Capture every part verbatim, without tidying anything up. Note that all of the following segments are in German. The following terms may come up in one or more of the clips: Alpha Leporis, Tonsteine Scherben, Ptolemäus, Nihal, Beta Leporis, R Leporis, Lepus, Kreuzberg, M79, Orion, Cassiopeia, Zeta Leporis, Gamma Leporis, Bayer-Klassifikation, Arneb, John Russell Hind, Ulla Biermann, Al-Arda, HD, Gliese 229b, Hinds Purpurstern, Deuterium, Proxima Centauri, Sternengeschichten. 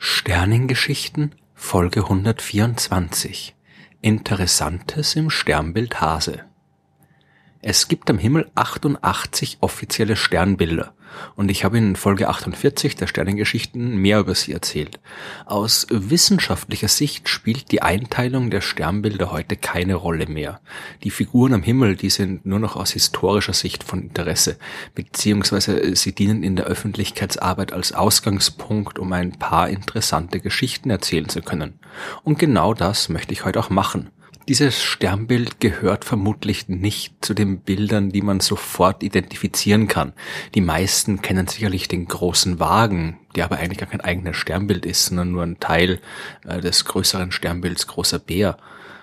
Sternengeschichten, Folge hundertvierundzwanzig. Interessantes im Sternbild Hase. Es gibt am Himmel achtundachtzig offizielle Sternbilder und ich habe in Folge achtundvierzig der Sternengeschichten mehr über sie erzählt. Aus wissenschaftlicher Sicht spielt die Einteilung der Sternbilder heute keine Rolle mehr. Die Figuren am Himmel, die sind nur noch aus historischer Sicht von Interesse, beziehungsweise sie dienen in der Öffentlichkeitsarbeit als Ausgangspunkt, um ein paar interessante Geschichten erzählen zu können. Und genau das möchte ich heute auch machen. Dieses Sternbild gehört vermutlich nicht zu den Bildern, die man sofort identifizieren kann. Die meisten kennen sicherlich den großen Wagen, der aber eigentlich gar kein eigenes Sternbild ist, sondern nur ein Teil äh, des größeren Sternbilds Großer Bär.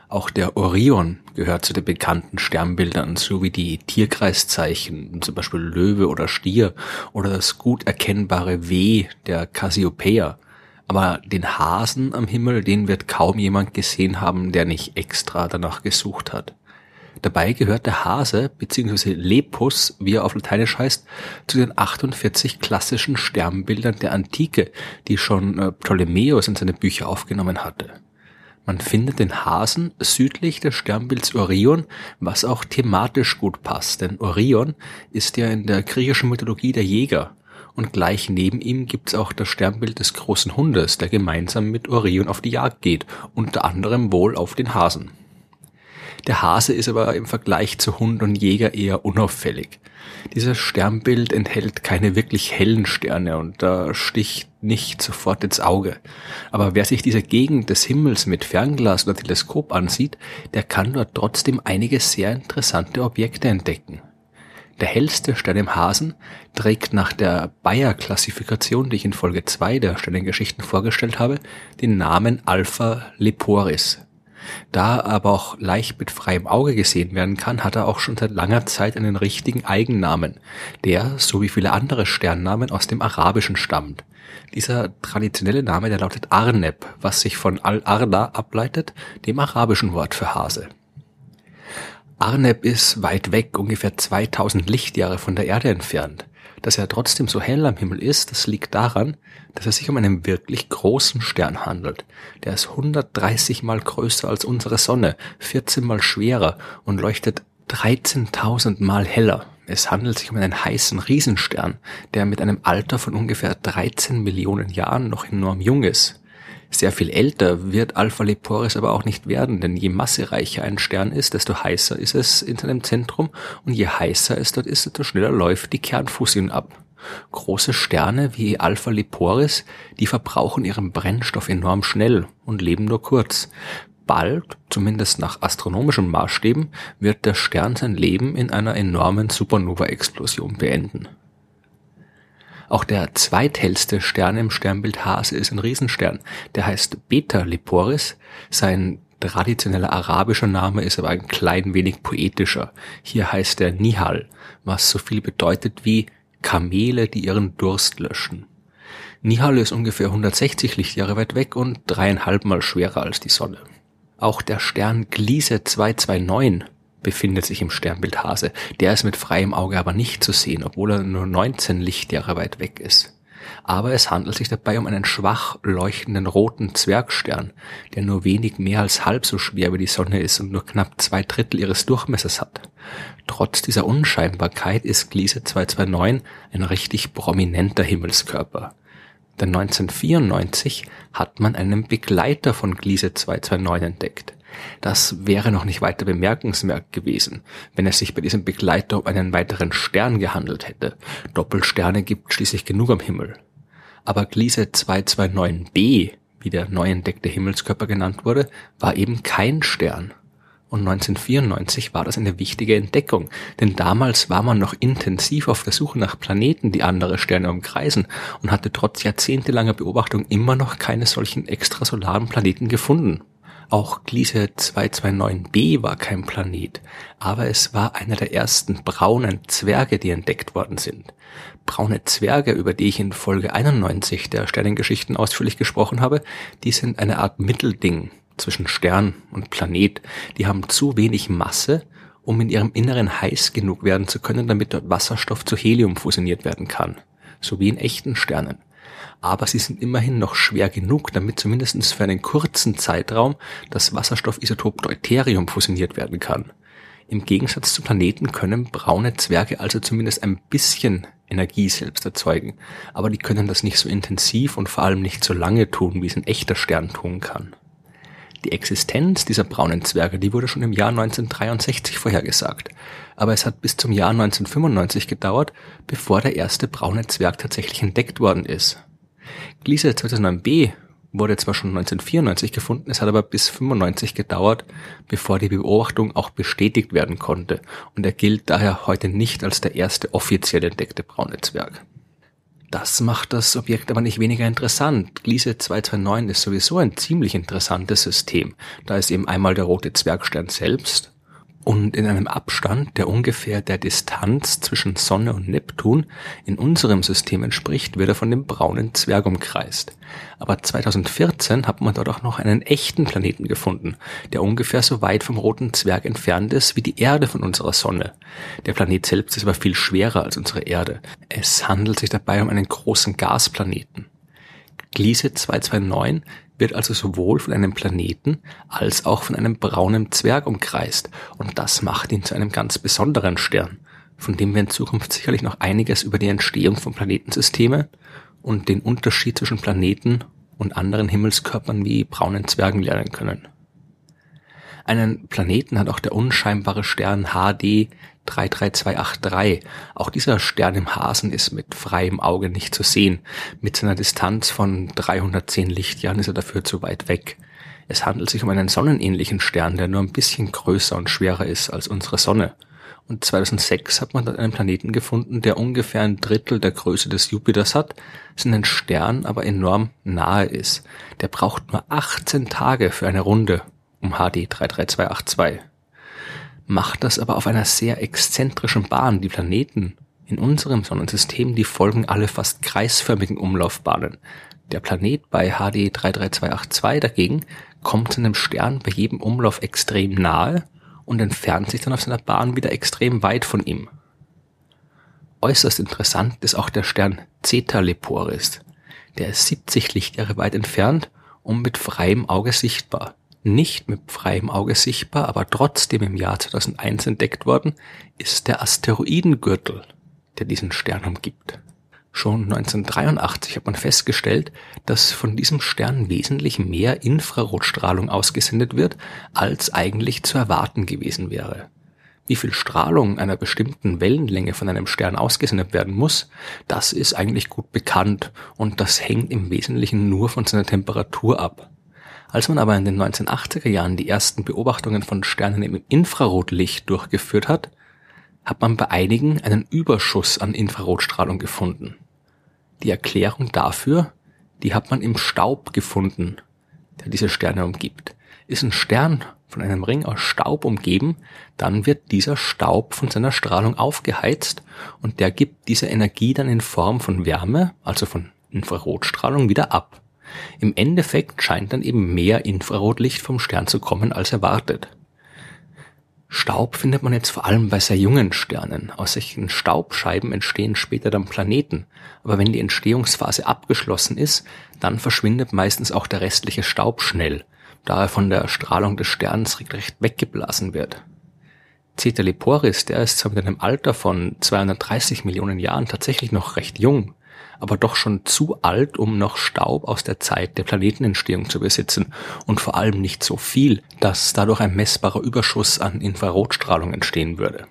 Auch der Orion gehört zu den bekannten Sternbildern, sowie die Tierkreiszeichen, zum Beispiel Löwe oder Stier, oder das gut erkennbare W der Cassiopeia. Aber den Hasen am Himmel, den wird kaum jemand gesehen haben, der nicht extra danach gesucht hat. Dabei gehört der Hase, bzw. Lepus, wie er auf Lateinisch heißt, zu den achtundvierzig klassischen Sternbildern der Antike, die schon Ptolemäus in seine Bücher aufgenommen hatte. Man findet den Hasen südlich des Sternbilds Orion, was auch thematisch gut passt, denn Orion ist ja in der griechischen Mythologie der Jäger. Und gleich neben ihm gibt's auch das Sternbild des großen Hundes, der gemeinsam mit Orion auf die Jagd geht, unter anderem wohl auf den Hasen. Der Hase ist aber im Vergleich zu Hund und Jäger eher unauffällig. Dieses Sternbild enthält keine wirklich hellen Sterne und da sticht nicht sofort ins Auge. Aber wer sich diese Gegend des Himmels mit Fernglas oder Teleskop ansieht, der kann dort trotzdem einige sehr interessante Objekte entdecken. Der hellste Stern im Hasen trägt nach der Bayer-Klassifikation, die ich in Folge zwei der Sternengeschichten vorgestellt habe, den Namen Alpha Leporis. Da er aber auch leicht mit freiem Auge gesehen werden kann, hat er auch schon seit langer Zeit einen richtigen Eigennamen, der, so wie viele andere Sternnamen, aus dem Arabischen stammt. Dieser traditionelle Name, der lautet Arneb, was sich von Al-Arda ableitet, dem arabischen Wort für Hase. Arneb ist weit weg, ungefähr zweitausend Lichtjahre von der Erde entfernt. Dass er trotzdem so hell am Himmel ist, das liegt daran, dass es sich um einen wirklich großen Stern handelt. Der ist hundertdreißig mal größer als unsere Sonne, vierzehn mal schwerer und leuchtet dreizehntausend mal heller. Es handelt sich um einen heißen Riesenstern, der mit einem Alter von ungefähr dreizehn Millionen Jahren noch enorm jung ist. Sehr viel älter wird Alpha Leporis aber auch nicht werden, denn je massereicher ein Stern ist, desto heißer ist es in seinem Zentrum und je heißer es dort ist, desto schneller läuft die Kernfusion ab. Große Sterne wie Alpha Leporis, die verbrauchen ihren Brennstoff enorm schnell und leben nur kurz. Bald, zumindest nach astronomischen Maßstäben, wird der Stern sein Leben in einer enormen Supernova-Explosion beenden. Auch der zweithellste Stern im Sternbild Hase ist ein Riesenstern. Der heißt Beta Leporis. Sein traditioneller arabischer Name ist aber ein klein wenig poetischer. Hier heißt er Nihal, was so viel bedeutet wie Kamele, die ihren Durst löschen. Nihal ist ungefähr hundertsechzig Lichtjahre weit weg und dreieinhalb Mal schwerer als die Sonne. Auch der Stern Gliese zweihundertneunundzwanzig befindet sich im Sternbild Hase. Der ist mit freiem Auge aber nicht zu sehen, obwohl er nur neunzehn Lichtjahre weit weg ist. Aber es handelt sich dabei um einen schwach leuchtenden roten Zwergstern, der nur wenig mehr als halb so schwer wie die Sonne ist und nur knapp zwei Drittel ihres Durchmessers hat. Trotz dieser Unscheinbarkeit ist Gliese zweihundertneunundzwanzig ein richtig prominenter Himmelskörper. Denn neunzehnhundertvierundneunzig hat man einen Begleiter von Gliese zweihundertneunundzwanzig entdeckt. Das wäre noch nicht weiter bemerkenswert gewesen, wenn es sich bei diesem Begleiter um einen weiteren Stern gehandelt hätte. Doppelsterne gibt schließlich genug am Himmel. Aber Gliese zweihundertneunundzwanzig b, wie der neu entdeckte Himmelskörper genannt wurde, war eben kein Stern. Und neunzehnhundertvierundneunzig war das eine wichtige Entdeckung, denn damals war man noch intensiv auf der Suche nach Planeten, die andere Sterne umkreisen, und hatte trotz jahrzehntelanger Beobachtung immer noch keine solchen extrasolaren Planeten gefunden. Auch Gliese zweihundertneunundzwanzig b war kein Planet, aber es war einer der ersten braunen Zwerge, die entdeckt worden sind. Braune Zwerge, über die ich in Folge einundneunzig der Sternengeschichten ausführlich gesprochen habe, die sind eine Art Mittelding zwischen Stern und Planet. Die haben zu wenig Masse, um in ihrem Inneren heiß genug werden zu können, damit dort Wasserstoff zu Helium fusioniert werden kann. So wie in echten Sternen. aber sie sind immerhin noch schwer genug, damit zumindest für einen kurzen Zeitraum das Wasserstoffisotop Deuterium fusioniert werden kann. Im Gegensatz zu Planeten können braune Zwerge also zumindest ein bisschen Energie selbst erzeugen, aber die können das nicht so intensiv und vor allem nicht so lange tun, wie es ein echter Stern tun kann. Die Existenz dieser braunen Zwerge, die wurde schon im Jahr neunzehnhundertdreiundsechzig vorhergesagt, aber es hat bis zum Jahr neunzehnhundertfünfundneunzig gedauert, bevor der erste braune Zwerg tatsächlich entdeckt worden ist. Gliese zweihundertneun b wurde zwar schon neunzehnhundertvierundneunzig gefunden, es hat aber bis fünfundneunzig gedauert, bevor die Beobachtung auch bestätigt werden konnte, und er gilt daher heute nicht als der erste offiziell entdeckte braune Zwerg. Das macht das Objekt aber nicht weniger interessant. Gliese zweihundertneunundzwanzig ist sowieso ein ziemlich interessantes System, da es eben einmal der rote Zwergstern selbst und in einem Abstand, der ungefähr der Distanz zwischen Sonne und Neptun in unserem System entspricht, wird er von dem braunen Zwerg umkreist. Aber zweitausendvierzehn hat man dort auch noch einen echten Planeten gefunden, der ungefähr so weit vom roten Zwerg entfernt ist wie die Erde von unserer Sonne. Der Planet selbst ist aber viel schwerer als unsere Erde. Es handelt sich dabei um einen großen Gasplaneten. Gliese zweihundertneunundzwanzig wird also sowohl von einem Planeten als auch von einem braunen Zwerg umkreist, und das macht ihn zu einem ganz besonderen Stern, von dem wir in Zukunft sicherlich noch einiges über die Entstehung von Planetensystemen und den Unterschied zwischen Planeten und anderen Himmelskörpern wie braunen Zwergen lernen können. Einen Planeten hat auch der unscheinbare Stern H D drei drei zwei acht drei. Auch dieser Stern im Hasen ist mit freiem Auge nicht zu sehen. Mit seiner Distanz von dreihundertzehn Lichtjahren ist er dafür zu weit weg. Es handelt sich um einen sonnenähnlichen Stern, der nur ein bisschen größer und schwerer ist als unsere Sonne. Und zweitausendsechs hat man dort einen Planeten gefunden, der ungefähr ein Drittel der Größe des Jupiters hat, seinen Stern aber enorm nahe ist. Der braucht nur achtzehn Tage für eine Runde um H D drei drei zwei acht zwei. Macht das aber auf einer sehr exzentrischen Bahn. Die Planeten in unserem Sonnensystem, die folgen alle fast kreisförmigen Umlaufbahnen. Der Planet bei H D drei drei zwei acht zwei dagegen kommt seinem Stern bei jedem Umlauf extrem nahe und entfernt sich dann auf seiner Bahn wieder extrem weit von ihm. Äußerst interessant ist auch der Stern Zeta Leporis. Der ist siebzig Lichtjahre weit entfernt und mit freiem Auge sichtbar. Nicht mit freiem Auge sichtbar, aber trotzdem im Jahr zweitausendeins entdeckt worden, ist der Asteroidengürtel, der diesen Stern umgibt. Schon neunzehnhundertdreiundachtzig hat man festgestellt, dass von diesem Stern wesentlich mehr Infrarotstrahlung ausgesendet wird, als eigentlich zu erwarten gewesen wäre. Wie viel Strahlung einer bestimmten Wellenlänge von einem Stern ausgesendet werden muss, das ist eigentlich gut bekannt, und das hängt im Wesentlichen nur von seiner Temperatur ab. Als man aber in den neunzehnhundertachtziger Jahren die ersten Beobachtungen von Sternen im Infrarotlicht durchgeführt hat, hat man bei einigen einen Überschuss an Infrarotstrahlung gefunden. Die Erklärung dafür, die hat man im Staub gefunden, der diese Sterne umgibt. Ist ein Stern von einem Ring aus Staub umgeben, dann wird dieser Staub von seiner Strahlung aufgeheizt und der gibt diese Energie dann in Form von Wärme, also von Infrarotstrahlung, wieder ab. Im Endeffekt scheint dann eben mehr Infrarotlicht vom Stern zu kommen als erwartet. Staub findet man jetzt vor allem bei sehr jungen Sternen. Aus solchen Staubscheiben entstehen später dann Planeten. Aber wenn die Entstehungsphase abgeschlossen ist, dann verschwindet meistens auch der restliche Staub schnell, da er von der Strahlung des Sterns regelrecht weggeblasen wird. Zeta Leporis, der ist zwar mit einem Alter von zweihundertdreißig Millionen Jahren tatsächlich noch recht jung, aber doch schon zu alt, um noch Staub aus der Zeit der Planetenentstehung zu besitzen, und vor allem nicht so viel, dass dadurch ein messbarer Überschuss an Infrarotstrahlung entstehen würde.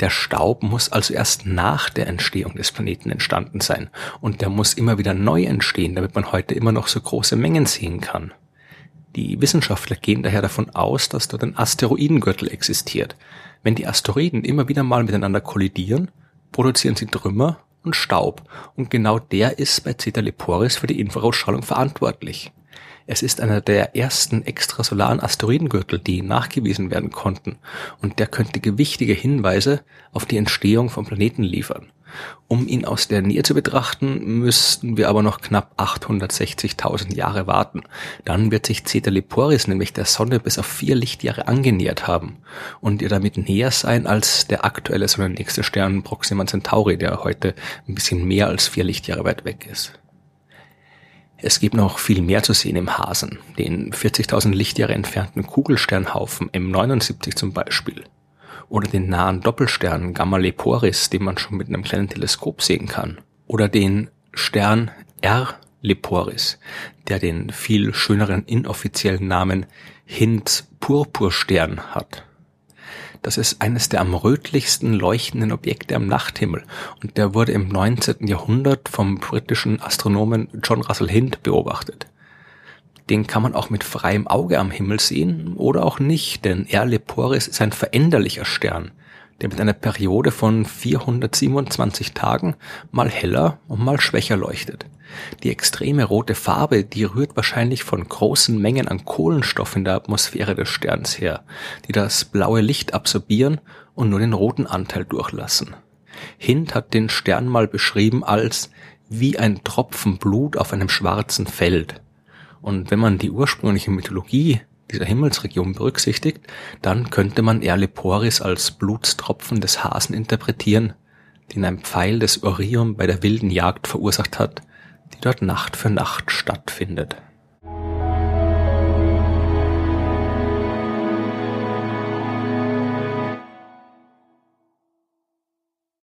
Der Staub muss also erst nach der Entstehung des Planeten entstanden sein, und der muss immer wieder neu entstehen, damit man heute immer noch so große Mengen sehen kann. Die Wissenschaftler gehen daher davon aus, dass dort ein Asteroidengürtel existiert. Wenn die Asteroiden immer wieder mal miteinander kollidieren, produzieren sie Trümmer und Staub, und genau der ist bei Zeta Leporis für die Infrarotstrahlung verantwortlich. Es ist einer der ersten extrasolaren Asteroidengürtel, die nachgewiesen werden konnten, und der könnte gewichtige Hinweise auf die Entstehung von Planeten liefern. Um ihn aus der Nähe zu betrachten, müssten wir aber noch knapp achthundertsechzigtausend Jahre warten. Dann wird sich Zeta Leporis nämlich der Sonne bis auf vier Lichtjahre angenähert haben und ihr damit näher sein als der aktuelle sonnennächste Stern Proxima Centauri, der heute ein bisschen mehr als vier Lichtjahre weit weg ist. Es gibt noch viel mehr zu sehen im Hasen, den vierzigtausend Lichtjahre entfernten Kugelsternhaufen M neunundsiebzig zum Beispiel. Oder den nahen Doppelstern Gamma Leporis, den man schon mit einem kleinen Teleskop sehen kann. Oder den Stern R Leporis, der den viel schöneren inoffiziellen Namen Hinds Purpurstern hat. Das ist eines der am rötlichsten leuchtenden Objekte am Nachthimmel und der wurde im neunzehnten Jahrhundert vom britischen Astronomen John Russell Hind beobachtet. Den kann man auch mit freiem Auge am Himmel sehen oder auch nicht, denn R Leporis ist ein veränderlicher Stern, der mit einer Periode von vierhundertsiebenundzwanzig Tagen mal heller und mal schwächer leuchtet. Die extreme rote Farbe, die rührt wahrscheinlich von großen Mengen an Kohlenstoff in der Atmosphäre des Sterns her, die das blaue Licht absorbieren und nur den roten Anteil durchlassen. Hind hat den Stern mal beschrieben als wie ein Tropfen Blut auf einem schwarzen Feld. Und wenn man die ursprüngliche Mythologie dieser Himmelsregion berücksichtigt, dann könnte man R Leporis als Blutstropfen des Hasen interpretieren, den ein Pfeil des Orion bei der wilden Jagd verursacht hat, die dort Nacht für Nacht stattfindet.